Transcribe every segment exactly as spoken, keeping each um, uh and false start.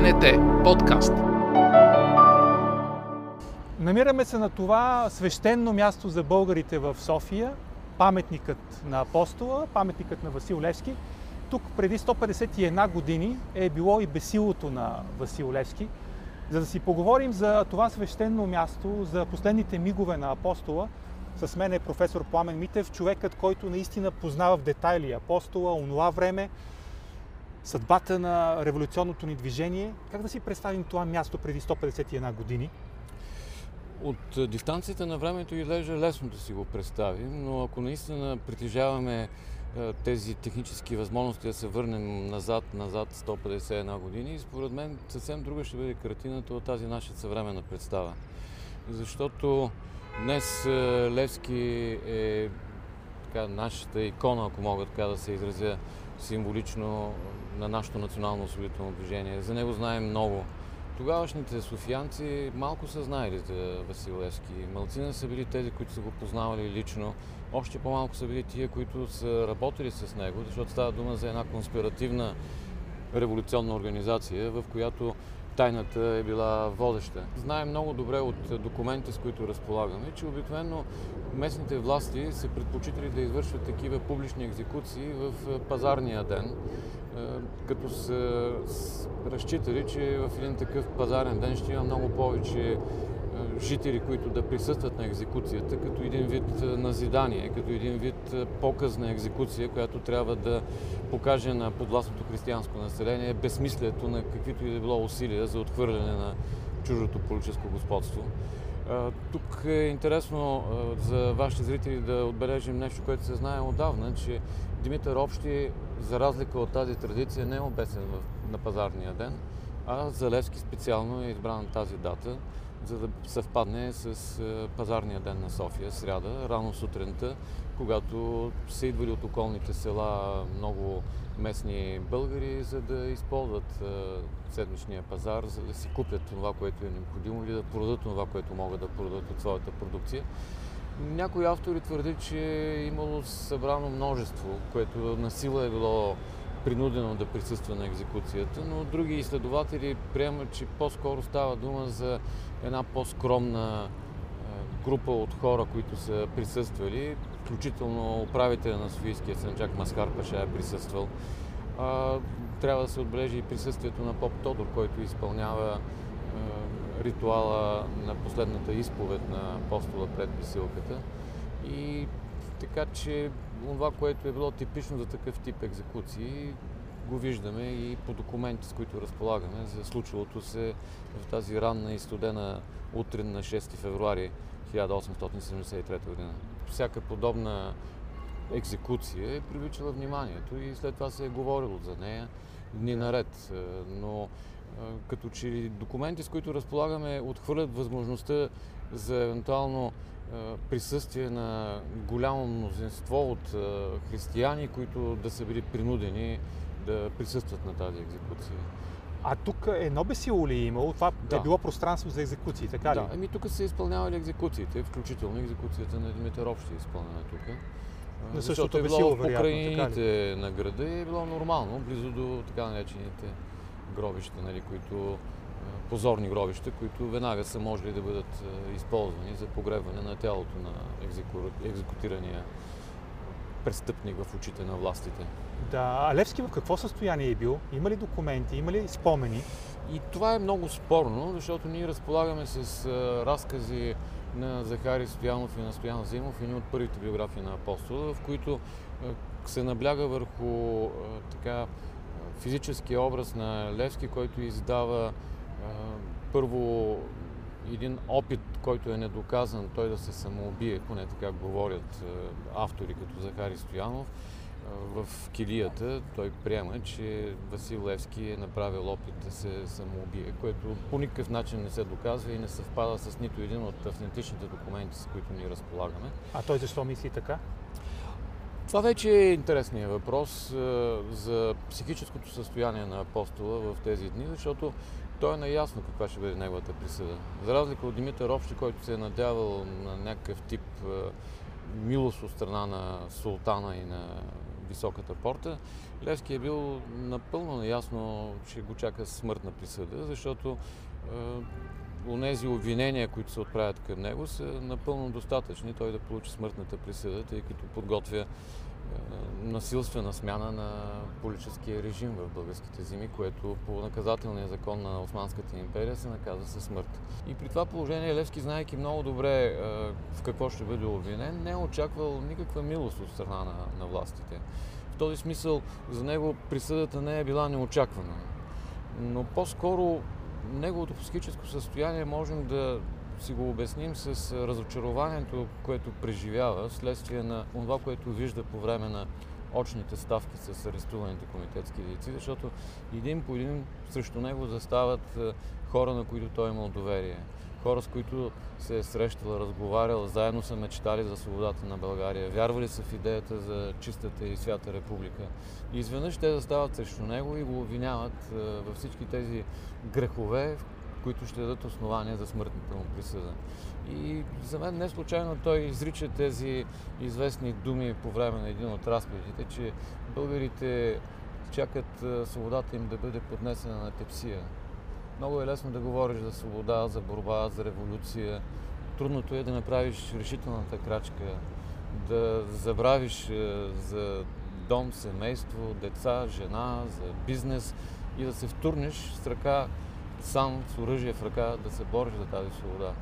БНТ подкаст. Намираме се на това свещено място за българите в София, паметникът на Апостола, паметникът на Васил Левски. Тук преди сто петдесет и една години е било и бесилото на Васил Левски. За да си поговорим за това свещено място, за последните мигове на Апостола, с мен е професор Пламен Митев, човекът, който наистина познава в детайли Апостола, онова време, съдбата на революционното ни движение. Как да си представим това място преди сто петдесет и една години? От дистанцията на времето изглежда лесно да си го представим, но ако наистина притежаваме тези технически възможности да се върнем назад, назад сто петдесет и една години, според мен съвсем друга ще бъде картината от тази наша съвременна представа. Защото днес Левски е така, нашата икона, ако мога така да се изразя символично, на нашето национално освободително движение. За него знаем много. Тогавашните софиянци малко са знаели за Васил Левски. Малцина са били тези, които са го познавали лично. Още по-малко са били тия, които са работили с него, защото става дума за една конспиративна революционна организация, в която тайната е била водеща. Знаем много добре от документите, с които разполагаме, че обикновено местните власти са предпочитали да извършват такива публични екзекуции в пазарния ден, като са разчитали, че в един такъв пазарен ден ще има много повече жители, които да присъстват на екзекуцията, като един вид назидание, като един вид показна екзекуция, която трябва да покаже на подвластното християнско население безсмислието на каквито и да било усилия за отхвърляне на чуждото политическо господство. Тук е интересно за вашите зрители да отбележим нещо, което се знае отдавна, че Димитър Общи, за разлика от тази традиция, не е обесен на пазарния ден, а за Левски специално е избрана тази дата, за да съвпадне с пазарния ден на София, сряда, рано сутринта, когато са идвали от околните села много местни българи, за да използват седмичния пазар, за да си купят това, което е необходимо, или да продадат това, което могат да продадат от своята продукция. Някои автори твърдят, че е имало събрано множество, което насила е било принудено да присъства на екзекуцията, но други изследователи приемат, че по-скоро става дума за една по-скромна група от хора, които са присъствали, включително управителя на Софийския сенджак Маскар Паша е присъствал. Трябва да се отбележи и присъствието на поп Тодор, който изпълнява ритуала на последната изповед на апостола пред бесилката. И така че това, което е било типично за такъв тип екзекуции, го виждаме и по документи, с които разполагаме за случилото се в тази ранна и студена утрин на шести февруари хиляда осемстотин седемдесет и трета година. Всяка подобна екзекуция е привличала вниманието и след това се е говорило за нея дни наред. Но като че документи, с които разполагаме, отхвърлят възможността за евентуално присъствие на голямо мнозинство от християни, които да са били принудени да присъстват на тази екзекуция. А тук едно бесило ли е имало? Това да. е било пространство за екзекуции, така ли? Да, ами тук са изпълнявали екзекуциите, включително екзекуцията на Димитър Общи е изпълнена тук. На същото е било бесило, вероятно, покрайнините на града и е било нормално, близо до така наречените гробища, нали, които позорни гробища, които веднага са можели да бъдат използвани за погребване на тялото на екзеку... екзекутирания престъпник в очите на властите. Да, а Левски в какво състояние е бил? Има ли документи, има ли спомени? И това е много спорно, защото ние разполагаме с разкази на Захари Стоянов и на Стоян Зимов, едни от първите биографии на Апостола, в които се набляга върху така физическия образ на Левски, който издава първо един опит, който е недоказан, той да се самоубие, поне така говорят автори като Захари Стоянов. В килията той приема, че Васил Левски е направил опит да се самоубие, което по никакъв начин не се доказва и не съвпада с нито един от автентичните документи, с които ние разполагаме. А той защо мисли така? Това вече е интересният въпрос за психическото състояние на Апостола в тези дни, защото той е наясно каква ще бъде неговата присъда. За разлика от Димитър Общи, който се е надявал на някакъв тип милост от страна на султана и на високата порта, Левски е бил напълно наясно, че го чака смъртна присъда, защото онези обвинения, които се отправят към него, са напълно достатъчни той да получи смъртната присъда, тъй като подготвя насилствена смяна на политическия режим в българските земи, което по наказателния закон на Османската империя се наказва със смърт. И при това положение Левски, знаейки много добре в какво ще бъде обвинен, не е очаквал никаква милост от страна на, на властите. В този смисъл за него присъдата не е била неочаквана. Но по-скоро неговото психическо състояние можем да си го обясним с разочарованието, което преживява вследствие на това, което вижда по време на очните ставки с арестуваните комитетски дейци, защото един по един срещу него застават хора, на които той имал доверие. Хора, с които се е срещал, разговарял, заедно са мечтали за свободата на България, вярвали са в идеята за чистата и свята република. И изведнъж те застават срещу него и го обвиняват във всички тези грехове, които ще дадат основания за смъртната му присъда. И за мен не случайно той изрича тези известни думи по време на един от разпитите, че българите чакат свободата им да бъде поднесена на тепсия. Много е лесно да говориш за свобода, за борба, за революция. Трудното е да направиш решителната крачка, да забравиш за дом, семейство, деца, жена, за бизнес и да се втурнеш с ръка сам, с оръжие в ръка, да се бориш за тази свобода.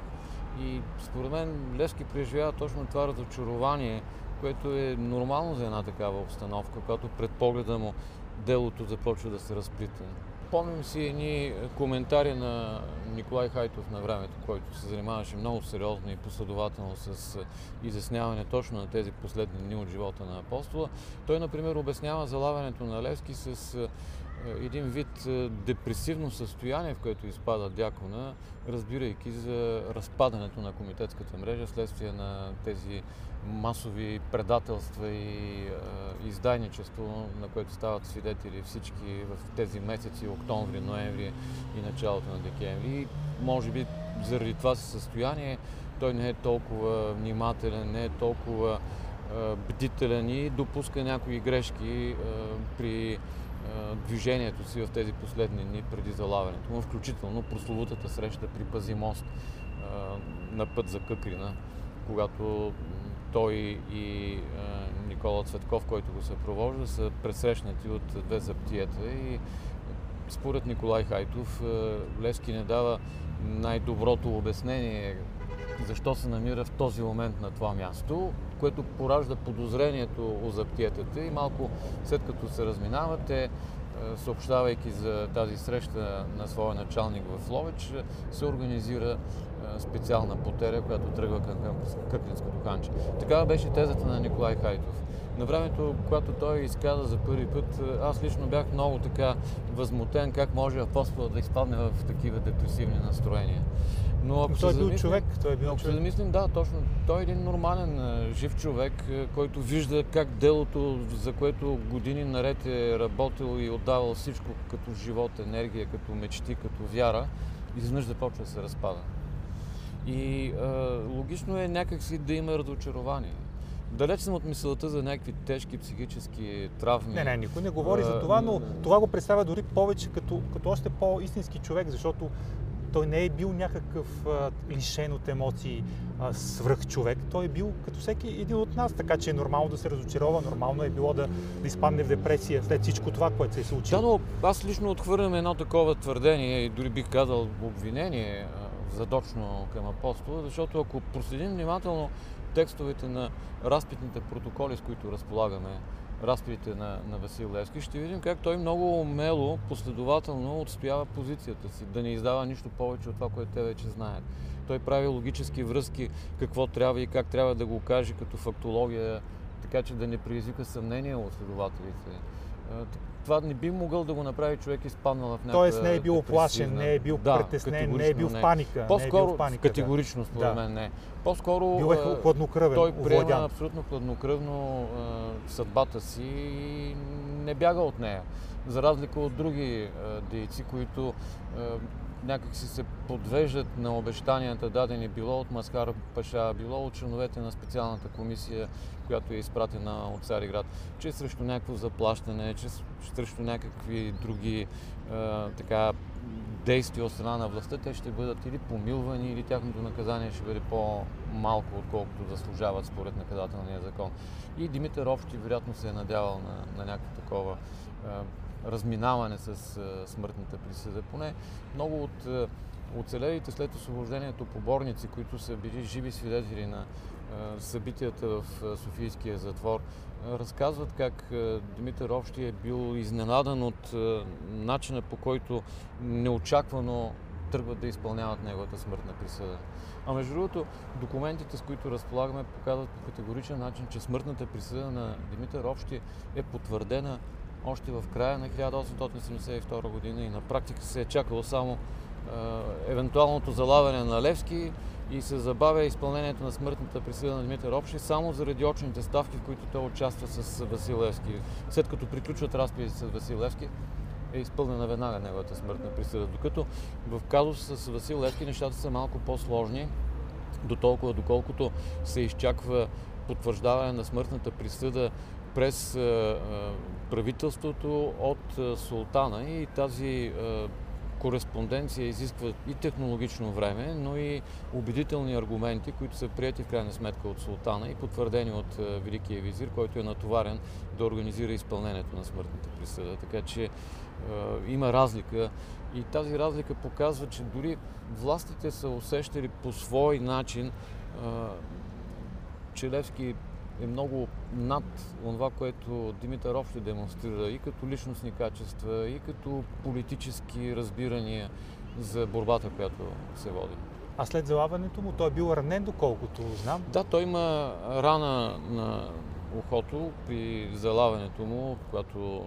И според мен Левски преживява точно това разочарование, което е нормално за една такава обстановка, когато пред погледа му делото започва да се разплита. Помним си едни коментари на Николай Хайтов на времето, който се занимаваше много сериозно и последователно с изясняване точно на тези последни дни от живота на Апостола. Той, например, обяснява залавянето на Левски с един вид депресивно състояние, в което изпада дякона, разбирайки за разпадането на комитетската мрежа вследствие на тези масови предателства и издайничество, на което стават свидетели всички в тези месеци, октомври, ноември и началото на декември. И може би заради това си състояние той не е толкова внимателен, не е толкова бдителен и допуска някои грешки при движението си в тези последни дни преди залавянето му, включително прословутата среща при Пазимост на път за Къкрина, когато той и Никола Цветков, който го съпровожда, са пресрещнати от две заптиета и според Николай Хайтов Левски не дава най-доброто обяснение защо се намира в този момент на това място, което поражда подозрението о заптиетата и малко след като се разминавате, съобщавайки за тази среща на своя началник в Ловеч, се организира специална потеря, която тръгва към Къклинското ханче. Такава беше тезата на Николай Хайтов. На времето, когато той изказа за първи път, аз лично бях много така възмутен как може Апостола да изпадне в такива депресивни настроения. Но ако той е бил замислим, човек, той е бил ако човек. Ако замислим, да, точно. Той е един нормален, жив човек, който вижда как делото, за което години наред е работил и отдавал всичко като живот, енергия, като мечти, като вяра, изведнъж започва да се разпада. И а, логично е някакси да има разочарование. Далеч съм от мисълта за някакви тежки психически травми. Не, не, никой не говори а, за това, но това го представя дори повече като, като още по-истински човек, защото той не е бил някакъв а, лишен от емоции а, свръх човек. Той е бил като всеки един от нас, така че е нормално да се разочарова, нормално е било да, да изпадне в депресия след всичко това, което се е случило. Да, но аз лично отхвърлям едно такова твърдение и дори бих казал обвинение а, задочно към Апостола, защото ако проследим внимателно текстовете на разпитните протоколи, с които разполагаме, разпитите на, на Васил Левски, ще видим как той много умело, последователно отстоява позицията си, да не издава нищо повече от това, което те вече знаят. Той прави логически връзки, какво трябва и как трябва да го каже като фактология, така че да не предизвика съмнение от следователите. Това не би могъл да го направи човек изпаднал в някаква... Тоест не е бил оплашен, не е бил да, притеснен, не е бил в паника. По-скоро, е категорично според да. мен не. По-скоро бил е хладнокръвен, той приема овладян. Абсолютно хладнокръвно е, съдбата си и не бяга от нея. За разлика от други е, дейци, които е, някак си се подвеждат на обещанията, дадени било от Маскар паша, било от членовете на специалната комисия, която е изпратена от Цариград, че срещу някакво заплащане, че срещу някакви други е, така, действия от страна на властта, те ще бъдат или помилвани, или тяхното наказание ще бъде по-малко, отколкото заслужават според наказателния закон. И Димитър Общи вероятно се е надявал на, на някакво такова е, разминаване с а, смъртната присъда. Поне много от а, оцелелите след освобождението поборници, които са били живи свидетели на а, събитията в а, Софийския затвор, а, разказват как а, Димитър Общи е бил изненадан от а, начина, по който неочаквано тръгват да изпълняват неговата смъртна присъда. А между другото, документите, с които разполагаме, показват по категоричен начин, че смъртната присъда на Димитър Общи е потвърдена още в края на хиляда осемстотин седемдесет и втора година и на практика се е чакало само е, евентуалното залавяне на Левски и се забавя изпълнението на смъртната присъда на Димитър Общи само заради очните ставки, в които той участва с Васил Левски. След като приключват разписи с Васил Левски, е изпълнена веднага неговата смъртна присъда. Докато в казуса с Васил Левски нещата са малко по-сложни, дотолкова доколкото се изчаква потвърждаване на смъртната присъда през правителството от султана и тази кореспонденция изисква и технологично време, но и убедителни аргументи, които са приети в крайна сметка от султана и потвърдени от великия визир, който е натоварен да организира изпълнението на смъртната присъда. Така че е, има разлика и тази разлика показва, че дори властите са усещали по свой начин е, че Левски е много над това, което Димитър Общи демонстрира и като личностни качества, и като политически разбирания за борбата, която се води. А след залавянето му той е бил ранен, доколкото знам? Да, той има рана на ухото при залавянето му, когато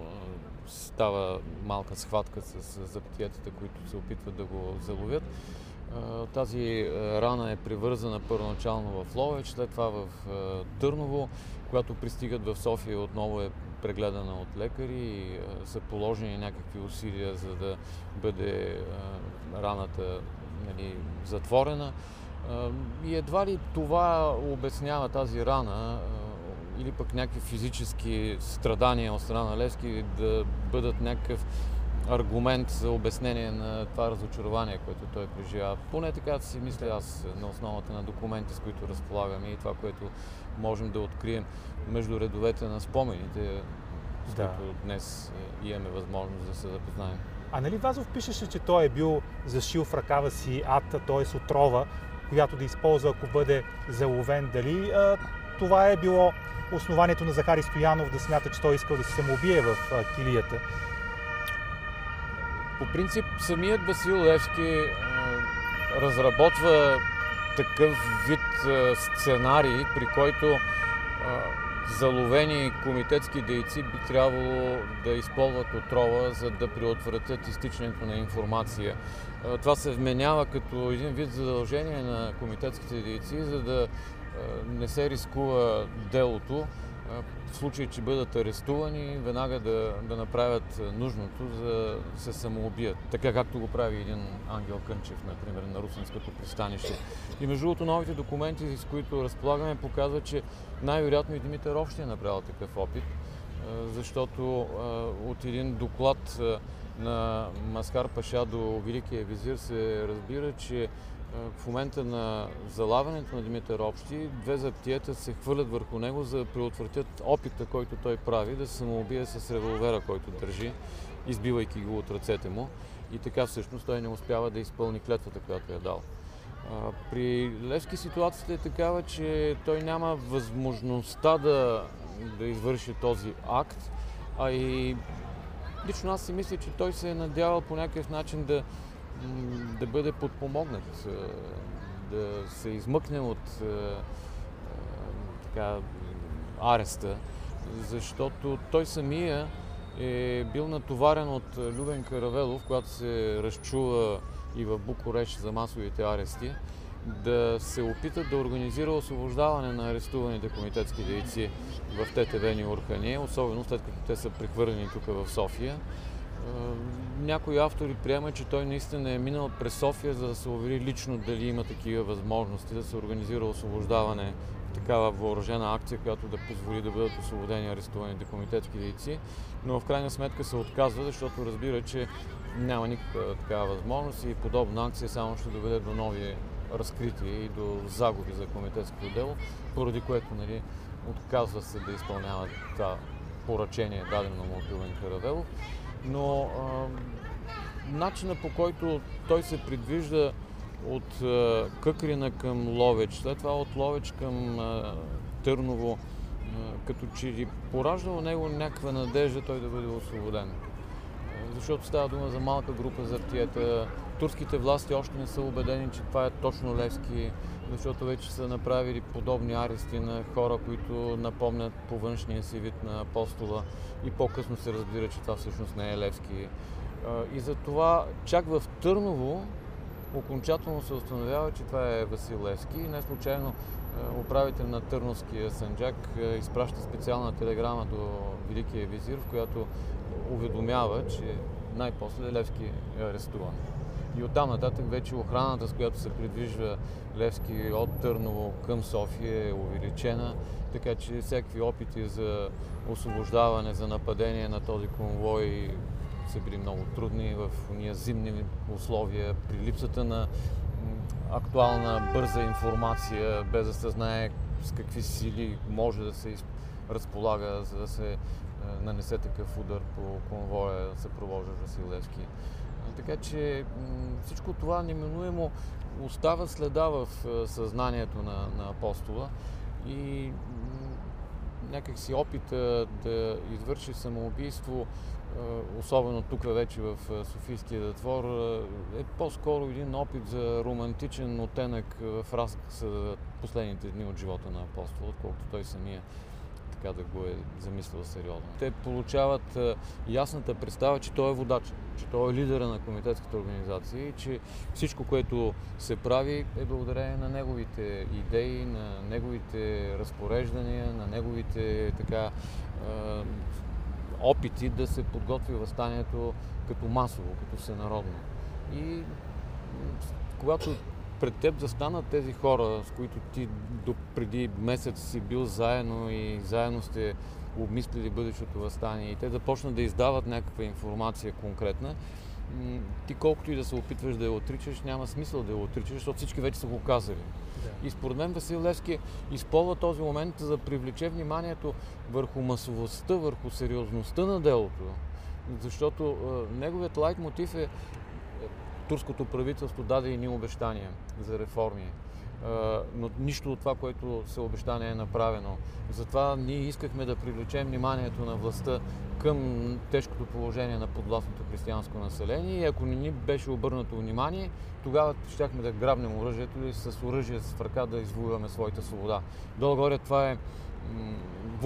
става малка схватка с заптиетите, които се опитват да го заловят. Тази рана е привързана първоначално в Ловеч, след това в Търново. Когато пристигат в София, отново е прегледана от лекари и са положени някакви усилия, за да бъде раната, нали, затворена. И едва ли това обяснява тази рана, или пък някакви физически страдания от страна на Левски, да бъдат някакъв аргумент за обяснение на това разочарование, което той преживява. Поне така си мисля аз, на основата на документи, с които разполагаме и това, което можем да открием между редовете на спомените, с да. които днес имаме възможност да се запознаем. А нали Вазов пишеше, че той е бил зашил в ръкава си ата, т.е. отрова, която да използва, ако бъде заловен? Дали а, това е било основанието на Захари Стоянов да смята, че той искал да се самоубие в а, килията? По принцип, самият Васил Левски а, разработва такъв вид а, сценарий, при който а, заловени комитетски дейци би трябвало да използват отрова, за да предотвратят изтичането на информация. А, това се вменява като един вид задължение на комитетските дейци, за да а, не се рискува делото. В случай, че бъдат арестувани, веднага да, да направят нужното, за да се самоубият. Така както го прави един Ангел Кънчев, например, на Русенското пристанище. И между другото, новите документи, с които разполагаме, показват, че най-вероятно и Димитър Общи е направил такъв опит, защото от един доклад на Маскар паша до великия визир се разбира, че в момента на залавянето на Димитър Общи, две заптиета се хвърлят върху него, за да предотвратят опита, който той прави, да се самоубие с револвера, който държи, избивайки го от ръцете му. И така всъщност той не успява да изпълни клетвата, която е дал. При Левски ситуацията е такава, че той няма възможността да, да извърши този акт, а и лично аз си мисля, че той се е надявал по някакъв начин да да бъде подпомогнат, да се измъкне от така, ареста, защото той самия е бил натоварен от Любен Каравелов, когато се разчува и в Букурещ за масовите арести, да се опита да организира освобождаване на арестуваните комитетски дейци в ТТВ Ни Орхане, особено след като те са прехвърлени тук в София. някои автори приемат, че той наистина е минал през София, за да се увери лично дали има такива възможности да се организира освобождаване, такава въоръжена акция, която да позволи да бъдат освободени арестуваните комитетски дейци, но в крайна сметка се отказва, защото разбира, че няма никаква такава възможност и подобна акция само ще доведе до нови разкрития и до загуби за комитетското дело, поради което, нали, отказва се да изпълнява това поръчение, дадено му от Любен Каравелов. Но а, начина, по който той се предвижда от а, Къкрина към Ловеч, след това от Ловеч към а, Търново, а, като че ли поражда у него някаква надежда той да бъде освободен. Защото става дума за малка група зартията. Турските власти още не са убедени, че това е точно Левски, защото вече са направили подобни арести на хора, които напомнят по външния си вид на Апостола и по-късно се разбира, че това всъщност не е Левски. И затова чак в Търново окончателно се установява, че това е Васил Левски. Не случайно управител на Търновския санджак изпраща специална телеграма до Великия визир, в която уведомява, че най-после Левски е арестуван. И оттам нататък вече охраната, с която се придвижва Левски от Търново към София, е увеличена, така че всякакви опити за освобождаване, за нападение на този конвой са били много трудни в уния зимни условия, при липсата на актуална бърза информация, без да се знае с какви сили може да се разполага, за да се нанесе такъв удар по конвоя, да се провождаш Васил Левски. Така че всичко това неминуемо остава следа в съзнанието на, на Апостола и някак си опита да извърши самоубийство, особено тук вече в Софийския затвор, е по-скоро един опит за романтичен оттенък в разказ последните дни от живота на Апостола, отколкото той самия така да го е замислил сериозно. Те получават ясната представа, че той е водач, че той е лидера на комитетската организация и че всичко, което се прави, е благодарение на неговите идеи, на неговите разпореждания, на неговите така опити да се подготви въстанието като масово, като всенародно. И когато пред теб застанат тези хора, с които ти до преди месец си бил заедно и заедно сте обмислили бъдещото въстание и те започнат да издават някаква информация конкретна, ти колкото и да се опитваш да я отричаш, няма смисъл да я отричаш, защото всички вече са го казали. Да. И според мен Васил Левски използва този момент за да привлече вниманието върху масовостта, върху сериозността на делото, защото е, неговият лайтмотив е: турското правителство даде и ни обещания за реформи, но нищо от това, което се обеща, не е направено. Затова ние искахме да привлечем вниманието на властта към тежкото положение на подвластното християнско население и ако не ни беше обърнато внимание, тогава щяхме да грабнем оръжието или с оръжие с ръка да извоюваме своята свобода. Долу-горе това е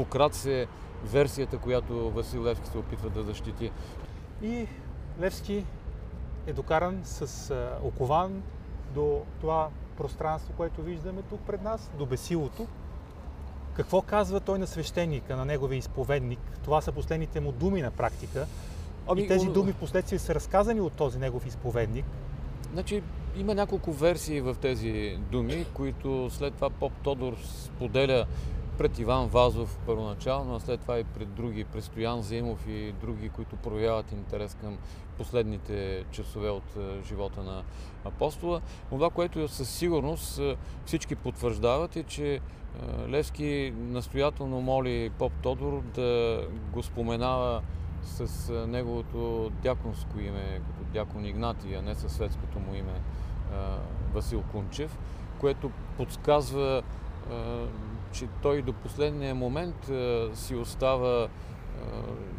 вкратце версията, която Васил Левски се опитва да защити. И Левски е докаран с а, окован до това пространство, което виждаме тук пред нас, до бесилото. Какво казва той на свещеника, на неговия изповедник? Това са последните му думи на практика. Ами, и тези думи в последствие са разказани от този негов изповедник. Значи, има няколко версии в тези думи, които след това поп Тодор споделя пред Иван Вазов първоначално, а след това и пред други, пред Стоян Зимов и други, които проявяват интерес към последните часове от живота на Апостола. Но това, което със сигурност всички потвърждават, е, че Левски настоятелно моли поп Тодор да го споменава с неговото дяконско име, като дякон Игнатий, а не със светското му име Васил Кънчев, което подсказва, че той до последния момент а, си остава а,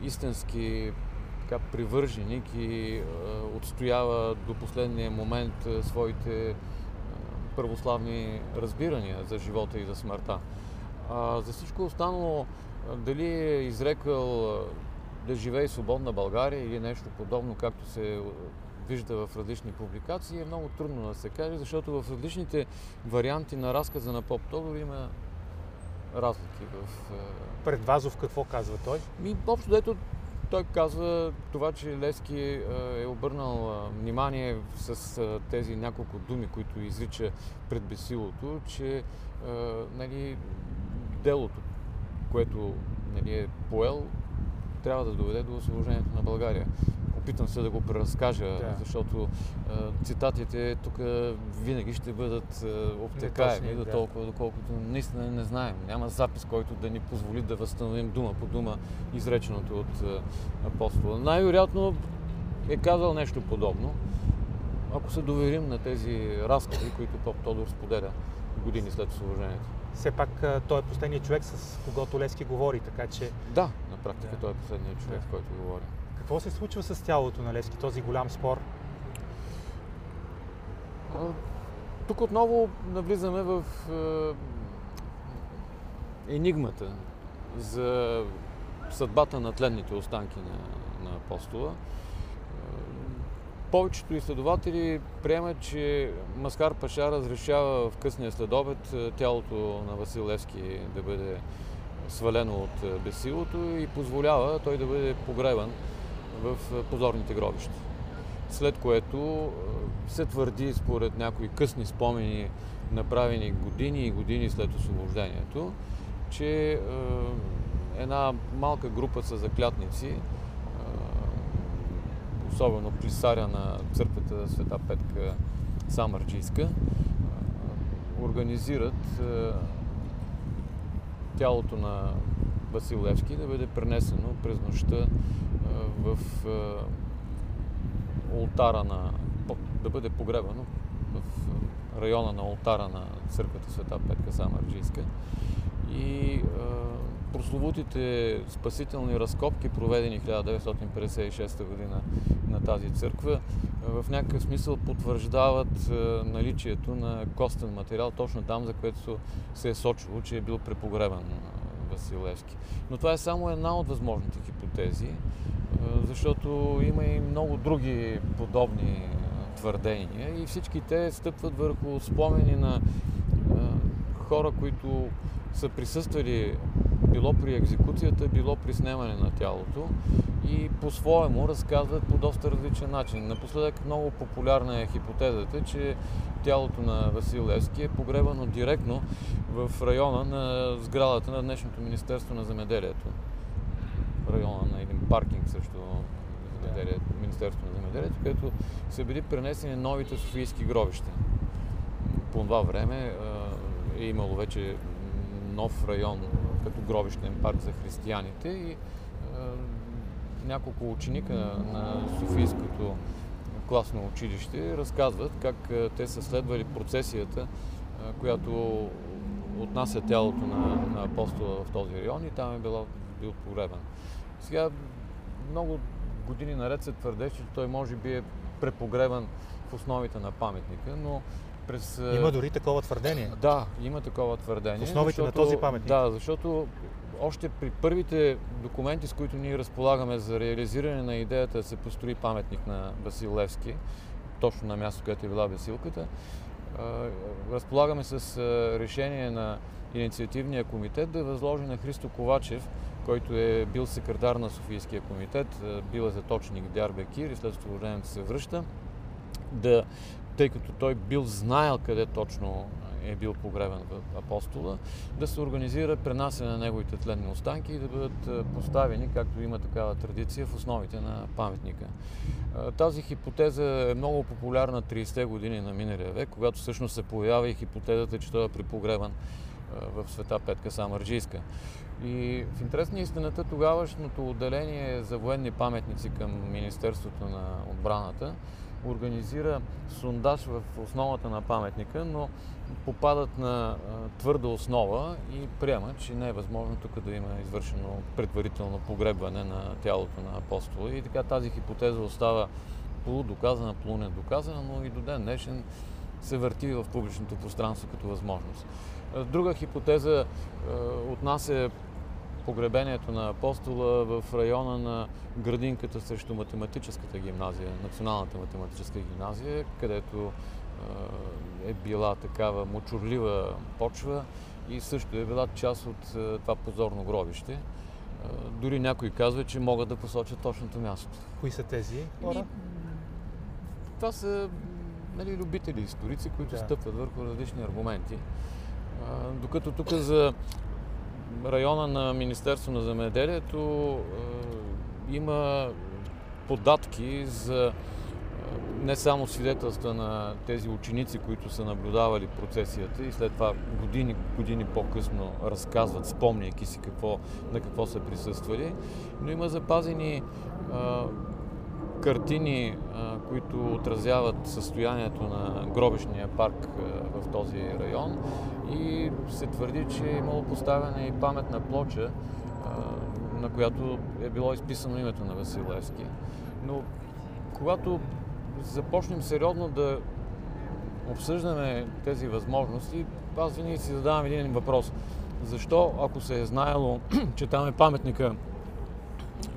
истински така, привърженик и а, отстоява до последния момент а, своите а, православни разбирания за живота и за смъртта. А, за всичко останало, а, дали е изрекал а, да живее свободна България или нещо подобно, както се вижда в различни публикации, е много трудно да се каже, защото в различните варианти на разказа на поп Тодор има разлики в... Пред Вазов какво казва той? Ми, общо дето Той каза това, че Левски е обърнал внимание с тези няколко думи, които изрича пред Бесилото, че нали, делото, което нали, е поел, трябва да доведе до освобождението на България. Опитам се да го преразкажа, да. защото е, цитатите тук винаги ще бъдат е, обтекаеми до толкова, да. доколкото наистина не знаем. Няма запис, който да ни позволи да възстановим дума по дума изреченото от е, Апостола. Най-вероятно е казал нещо подобно, ако се доверим на тези разкази, които поп Тодор споделя години след освобождението. Все пак той е последният човек, с когото Левски говори, така че... Да, на практика да. той е последният човек, да. с който говори. Какво се случва с тялото на Левски, този голям спор? А, тук отново навлизаме в е, енигмата за съдбата на тленните останки на, на Апостола. Повечето изследователи приемат, че Маскар паша разрешава в късния следобед тялото на Васил Левски да бъде свалено от Бесилото и позволява той да бъде погребан в позорните гробища. След което се твърди, според някои късни спомени, направени години и години след освобождението, че една малка група са заклятници, особено плисаря на църквата Света Петка Самарджийска, организират тялото на Васил Левски да бъде пренесено през нощта в олтара на... да бъде погребано в района на олтара на църквата Света Петка Самарджийска. И прословутите спасителни разкопки, проведени хиляда деветстотин петдесет и шеста година на тази църква, в някакъв смисъл потвърждават наличието на костен материал, точно там, за което се е сочило, че е бил препогребан Васил Левски. Но това е само една от възможните хипотези, защото има и много други подобни твърдения и всички те стъпват върху спомени на хора, които са присъствали било при екзекуцията, било при снемане на тялото и по-своему разказват по доста различен начин. Напоследък много популярна е хипотезата, че тялото на Васил Левски е погребано директно в района на сградата на днешното Министерство на земеделието. Района на един паркинг също Министерство на земеделието, където са били пренесени новите софийски гробища. По това време е имало вече нов район като гробищен парк за християните и е, няколко ученика на Софийското класно училище разказват как е, те са следвали процесията, е, която отнася тялото на, на Апостола в този район и там е била, бил погребан. Сега много години наред се твърдеше, че той може би е препогребан в основите на паметника, но През... Има дори такова твърдение. Да, има такова твърдение. Основите защото, на този паметник. Да, защото още при първите документи, с които ние разполагаме за реализиране на идеята да се построи паметник на Васил Левски, точно на място, където е била Василката, разполагаме с решение на инициативния комитет да възложи на Христо Ковачев, който е бил секретар на Софийския комитет, бил е заточник в Дярбекир и след освобождението се връща, да тъй като той бил знаел къде точно е бил погребен Апостола, да се организира пренасене на неговите тленни останки и да бъдат поставени, както има такава традиция, в основите на паметника. Тази хипотеза е много популярна трийсетте години на миналия век, когато всъщност се появява и хипотезата, че той е припогребан в Света Петка Самарджийска. И в интерес на истината, тогавашното отделение за военни паметници към Министерството на отбраната организира сондаж в основата на паметника, но попадат на твърда основа и приемат, че не е възможно тук да има извършено предварително погребване на тялото на Апостола. И така тази хипотеза остава полудоказана, полунедоказана, но и до ден днешен се върти в публичното пространство като възможност. Друга хипотеза отнася погребението на Апостола в района на градинката срещу математическата гимназия, Националната математическа гимназия, където е била такава мочурлива почва и също е била част от това позорно гробище. Дори някой казва, че могат да посочат точното място. Кои са тези хора? Това са, нали, любители, историци, които да. стъпват върху различни аргументи. А, докато тук за района на Министерство на земеделието а, има податки за а, не само свидетелства на тези ученици, които са наблюдавали процесията и след това години, години по-късно разказват, спомняйки си какво, на какво са присъствали, но има запазени а, картини, които отразяват състоянието на гробищния парк в този район, и се твърди, че е имало поставена и паметна плоча, на която е било изписано името на Васил Левски. Но когато започнем сериозно да обсъждаме тези възможности, аз винаги си задавам един въпрос. Защо, ако се е знаело, че там е паметника,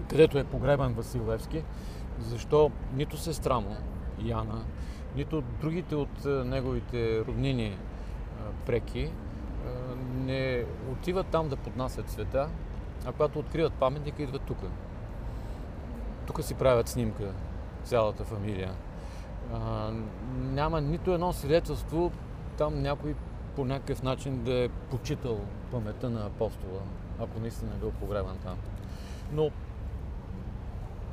където е погребан Васил Левски, защо нито сестра му, Яна, нито другите от неговите роднини преки не отиват там да поднасят цвета, а когато откриват паметника, идват тук. Тук си правят снимка, цялата фамилия. Няма нито едно свидетелство там някой по някакъв начин да е почитал паметта на Апостола, ако наистина е бил погребан там. Но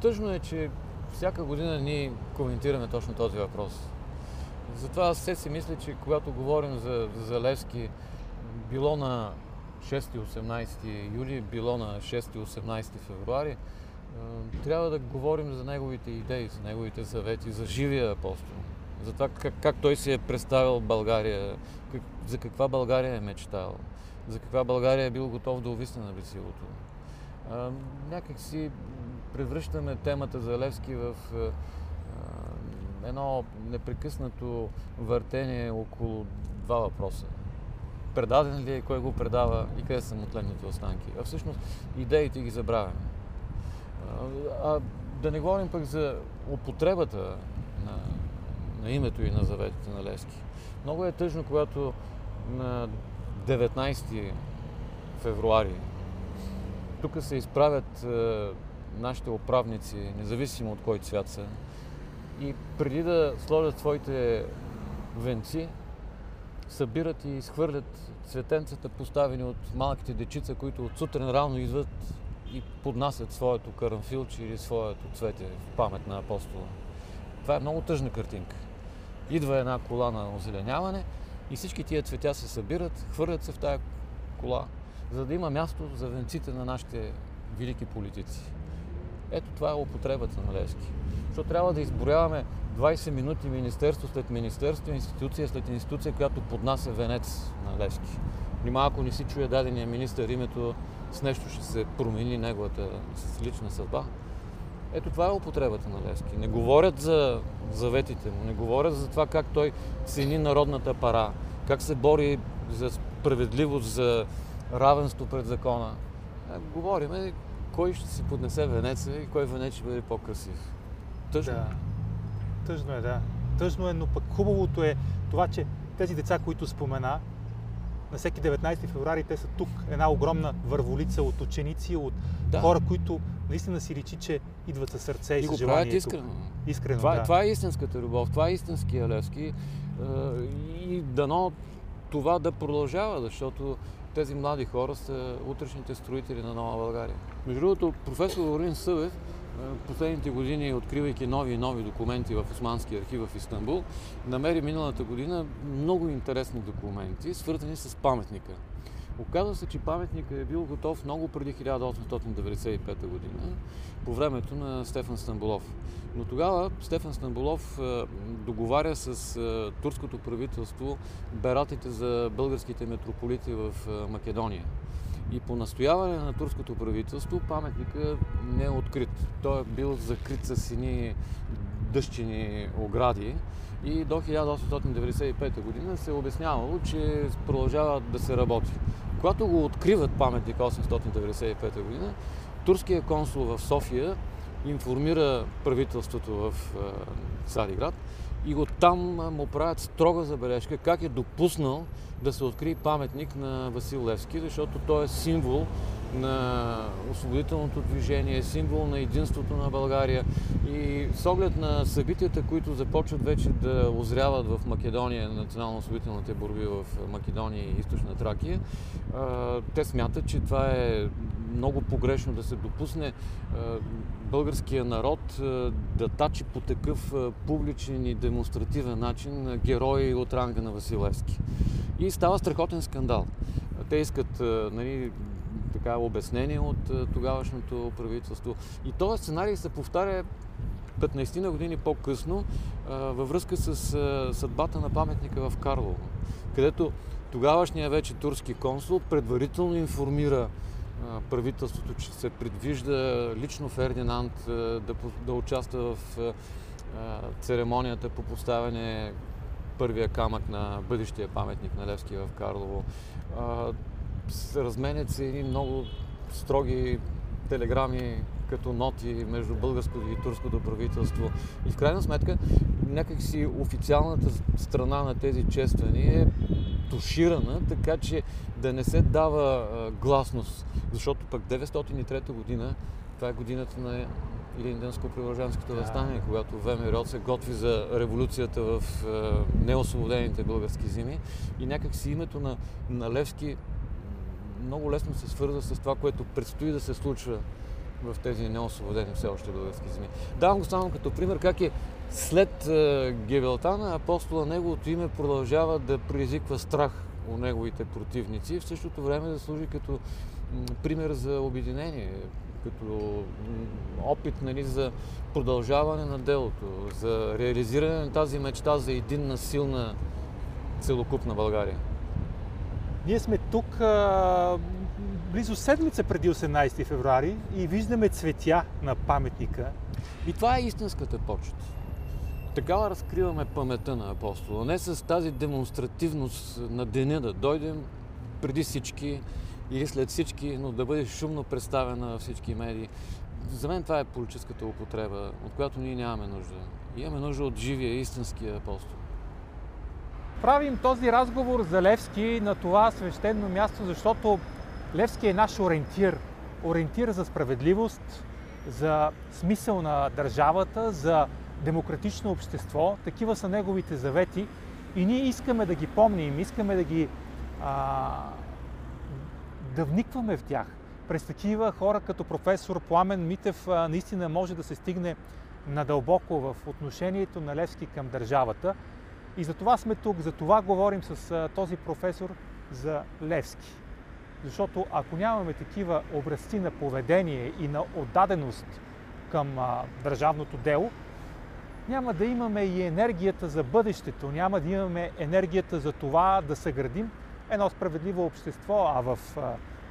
тъжно е, че всяка година ние коментираме точно този въпрос. Затова аз все си мисля, че когато говорим за, за Левски, било на шести осемнайсети юли, било на шести осемнайсети февруари, трябва да говорим за неговите идеи, за неговите съвети, за живия апостол. За това как, как той си е представил България, как, за каква България е мечтал, за каква България е бил готов да увисне на веселото. Някак си превръщаме темата за Левски в а, едно непрекъснато въртение около два въпроса. Предаден ли е, кой го предава и къде са мутлените останки? А всъщност идеите ги забравяме. А, а да не говорим пък за употребата на, на името и на заветите на Левски. Много е тъжно, когато на деветнайсети февруари тук се изправят а, нашите управници, независимо от кой цвят са, и преди да сложат своите венци, събират и изхвърлят цветенцата, поставени от малките дечица, които от сутрин рано идват и поднасят своето карамфилче или своето цвете в памет на Апостола. Това е много тъжна картинка. Идва една кола на озеленяване и всички тия цветя се събират, хвърлят се в тая кола, за да има място за венците на нашите велики политици. Ето това е употребата на Левски. Защото трябва да изброяваме двайсет минути министерство след министерство, институция след институция, която поднася венец на Левски. Нима ако не си чуе дадения министър името, с нещо ще се промени неговата лична съдба. Ето това е употребата на Левски. Не говорят за заветите му, не говорят за това как той цени народната пара, как се бори за справедливост, за равенство пред закона. Говориме кой ще си поднесе венеца и кой венец ще бъде по-красив. Тъжно. Да. Тъжно е, да. Тъжно е, но пък хубавото е това, че тези деца, които спомена, на всеки деветнайсети февруари те са тук. Една огромна върволица от ученици, от да. хора, които наистина си речи, че идват със сърце и, и с желание. И го искрено. искрено това, да. това е истинската любов, това е истинския Левски. И дано това да продължава, защото тези млади хора са утрешните строители на Нова България. Между другото, професор Орлин Събев, последните години, откривайки нови и нови документи в Османския архив в Истанбул, намери миналата година много интересни документи, свързани с паметника. Оказва се, че паметникът е бил готов много преди хиляда осемстотин деветдесет и пета година, по времето на Стефан Стамболов. Но тогава Стефан Стамболов договаря с турското правителство бератите за българските митрополити в Македония. И по настояване на турското правителство паметникът не е открит. Той е бил закрит със сини дъщини огради и до хиляда осемстотин деветдесет и пета година се е обяснявало, че продължава да се работи. Когато го откриват паметника осемстотин деветдесет и пета година, турският консул в София информира правителството в Цариград и оттам му правят строга забележка как е допуснал да се открие паметник на Васил Левски, защото той е символ на освободителното движение, символ на единството на България. И с оглед на събитията, които започват вече да озряват в Македония, национално-освободителните борби в Македония и Източна Тракия, те смятат, че това е много погрешно да се допусне българския народ да тачи по такъв публичен и демонстративен начин герои от ранга на Васил Левски. И става страхотен скандал. Те искат, нали, така, обяснение от тогавашното правителство. И този сценарий се повтаря петнайсет години по-късно във връзка с съдбата на паметника в Карлово, където тогавашният вече турски консул предварително информира правителството, че се предвижда лично Фердинанд да, да участва в церемонията по поставяне първия камък на бъдещия паметник на Левски в Карлово. Разменят се едни много строги телеграми като ноти между българското и турското правителство. И в крайна сметка някакси официалната страна на тези чествания е туширана, така че да не се дава гласност. Защото пък деветстотин и трета година, това е годината на Илинденско-Привърженското въстание, когато ВМРО се готви за революцията в неосвободените български земи. И някакси името на, на Левски много лесно се свързва с това, което предстои да се случва в тези неосвободени все още български земи. Давам го само като пример как е след Гебелтана Апостола, неговото име продължава да предизвиква страх у неговите противници и в същото време да служи като пример за обединение, като опит, нали, за продължаване на делото, за реализиране на тази мечта за единна, силна, целокупна България. Ние сме тук а, близо седмица преди осемнайсети февруари и виждаме цветя на паметника. И това е истинската почет. Такава разкриваме паметта на Апостола. Не с тази демонстративност на деня да дойдем преди всички или след всички, но да бъде шумно представена във всички медии. За мен това е политическата употреба, от която ние нямаме нужда. И имаме нужда от живия, истинския Апостол. Правим този разговор за Левски на това свещено място, защото Левски е наш ориентир. Ориентир за справедливост, за смисъл на държавата, за демократично общество. Такива са неговите завети и ние искаме да ги помним, искаме да ги а, да вникваме в тях. През такива хора като професор Пламен Митев а, наистина може да се стигне надълбоко в отношението на Левски към държавата. И за това сме тук, за това говорим с този професор за Левски. Защото ако нямаме такива образци на поведение и на отдаденост към а, държавното дело, няма да имаме и енергията за бъдещето, няма да имаме енергията за това да съградим едно справедливо общество, а в а,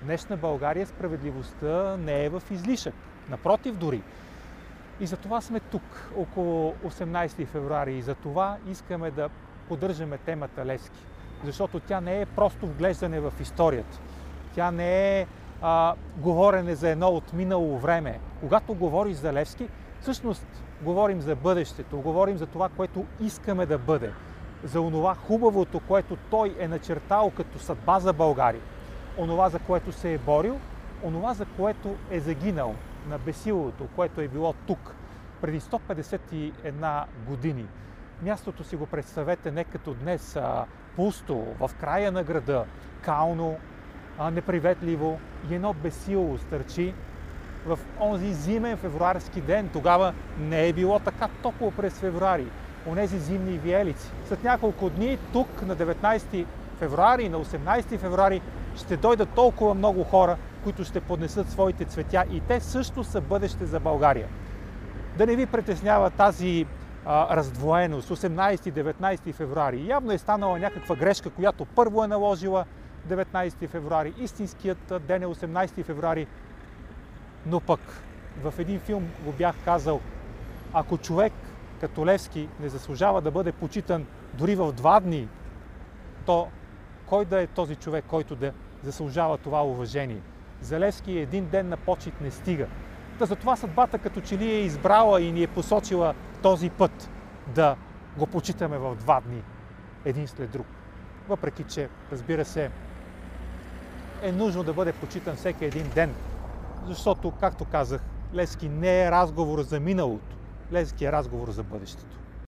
днешна България справедливостта не е в излишък. Напротив дори. И за това сме тук, около осемнайсети февруари, и за това искаме да поддържаме темата Левски. Защото тя не е просто вглеждане в историята. Тя не е а, говорене за едно отминало време. Когато говориш за Левски, всъщност говорим за бъдещето, говорим за това, което искаме да бъде. За онова хубавото, което той е начертал като съдба за България. Онова, за което се е борил, онова, за което е загинал. На безсилото, което е било тук преди сто петдесет и една години. Мястото си го представете не като днес, а, пусто, в края на града, кално, а, неприветливо, и едно безсило стърчи в онзи зимен февруарски ден. Тогава не е било така топло през февруари, онези зимни виелици. След няколко дни тук на деветнайсети февруари и на осемнайсети февруари ще дойдат толкова много хора, които ще поднесат своите цветя, и те също са бъдеще за България. Да не ви притеснява тази а, раздвоеност, осемнайсети и деветнайсети февруари. Явно е станала някаква грешка, която първо е наложила деветнайсети февруари. Истинският ден е осемнайсети февруари. Но пък в един филм го бях казал, ако човек като Левски не заслужава да бъде почитан дори в два дни, то кой да е този човек, който да заслужава това уважение? За Левски един ден на почет не стига. Та затова съдбата като че ли е избрала и ни е посочила този път да го почитаме в два дни, един след друг. Въпреки че, разбира се, е нужно да бъде почитан всеки един ден. Защото, както казах, Левски не е разговор за миналото, Левски е разговор за бъдещето.